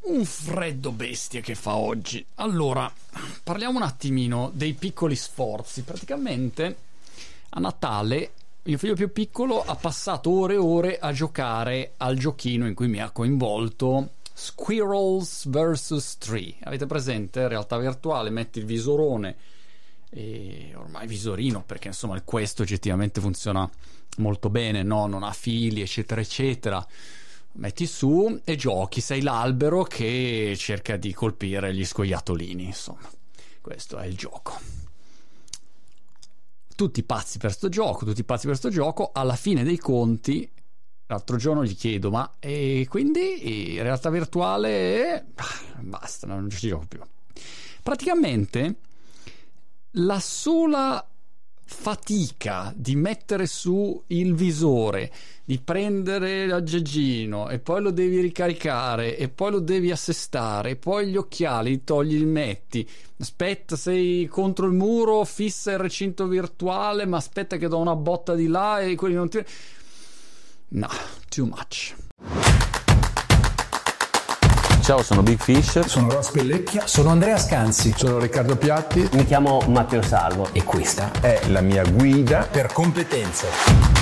Un freddo bestia che fa oggi. Allora, parliamo un attimino dei piccoli sforzi. Praticamente a Natale mio figlio più piccolo ha passato ore e ore a giocare al giochino in cui mi ha coinvolto, Squirrels vs. Tree. Avete presente? Realtà virtuale, metti il visorone e ormai visorino, perché insomma il Quest oggettivamente funziona molto bene, no? Non ha fili eccetera eccetera. Metti su e giochi, sei l'albero che cerca di colpire gli scoiattolini, insomma. Questo è il gioco. Tutti pazzi per sto gioco, alla fine dei conti, l'altro giorno gli chiedo, ma e quindi in realtà virtuale basta, non ci gioco più. Praticamente la sola fatica di mettere su il visore, di prendere l'aggeggino e poi lo devi ricaricare e poi lo devi assestare, poi gli occhiali li togli, li metti, aspetta, sei contro il muro, fissa il recinto virtuale, ma aspetta che do una botta di là e quelli non ti... no, too much. Ciao, sono Big Fish. Sono Rospellecchia. Sono Andrea Scanzi. Sono Riccardo Piatti. Mi chiamo Matteo Salvo e questa è la mia guida per competenze.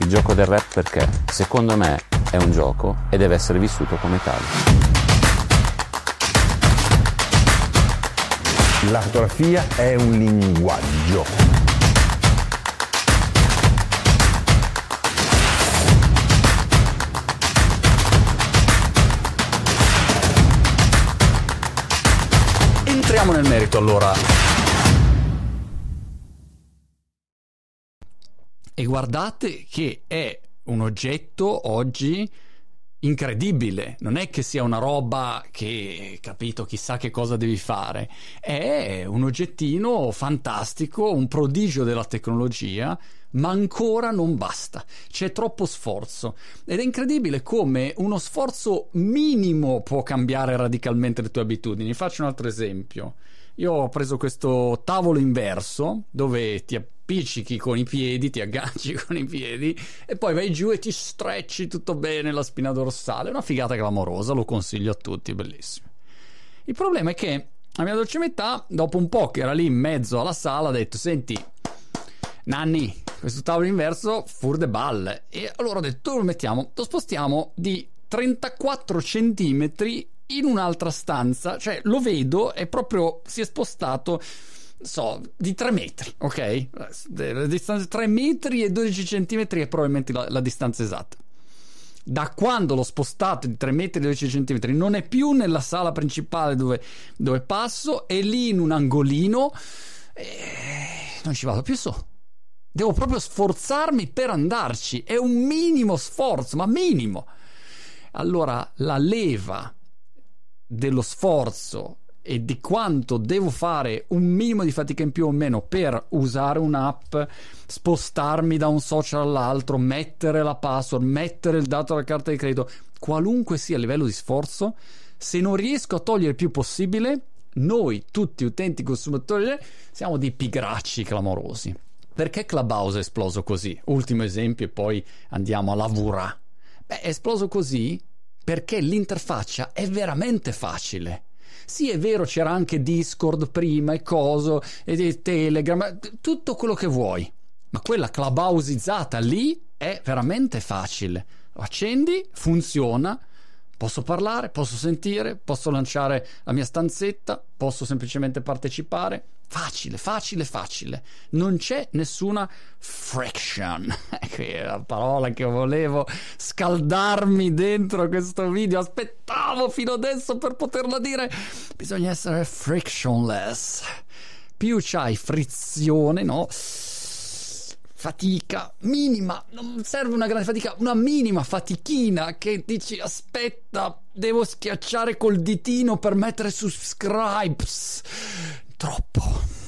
Il gioco del rap, perché secondo me è un gioco e deve essere vissuto come tale. La fotografia è un linguaggio. Entriamo nel merito allora. E guardate che è un oggetto oggi incredibile, non è che sia una roba che, capito, chissà che cosa devi fare, è un oggettino fantastico, un prodigio della tecnologia, ma ancora non basta, c'è troppo sforzo ed è incredibile come uno sforzo minimo può cambiare radicalmente le tue abitudini. Faccio un altro esempio. Io ho preso questo tavolo inverso dove ti appiccichi con i piedi, ti agganci con i piedi e poi vai giù e ti strecci tutto bene la spina dorsale. È una figata clamorosa, lo consiglio a tutti, bellissimo. Il problema è che la mia dolce metà, dopo un po' che era lì in mezzo alla sala, ha detto: senti, Nanni, questo tavolo inverso fur de balle. E allora ho detto: lo spostiamo di 34 centimetri in un'altra stanza, cioè lo vedo, è proprio, si è spostato, di 3 metri, ok? La distanza 3 metri e 12 centimetri è probabilmente la distanza esatta. Da quando l'ho spostato di 3 metri e 12 centimetri non è più nella sala principale dove passo, è lì in un angolino e non ci vado più su. Devo proprio sforzarmi per andarci, è un minimo sforzo, ma minimo. Allora la leva dello sforzo e di quanto devo fare un minimo di fatica in più o meno per usare un'app, spostarmi da un social all'altro, mettere la password, mettere il dato della carta di credito, qualunque sia il livello di sforzo, se non riesco a togliere il più possibile, noi tutti utenti consumatori siamo dei pigracci clamorosi. Perché Clubhouse è esploso così? Ultimo esempio e poi andiamo a lavorare. Beh, è esploso così perché l'interfaccia è veramente facile. Sì, è vero, c'era anche Discord prima e coso, e Telegram, tutto quello che vuoi. Ma quella clubhouseizzata lì è veramente facile. Lo accendi, funziona, posso parlare, posso sentire, posso lanciare la mia stanzetta, posso semplicemente partecipare. Facile. Non c'è nessuna friction. Che è la parola che volevo scaldarmi dentro questo video. Aspettavo fino adesso per poterla dire. Bisogna essere frictionless. Più c'hai frizione, no? Fatica minima. Non serve una grande fatica, una minima fatichina che dici: aspetta, devo schiacciare col ditino per mettere subscribes. Troppo.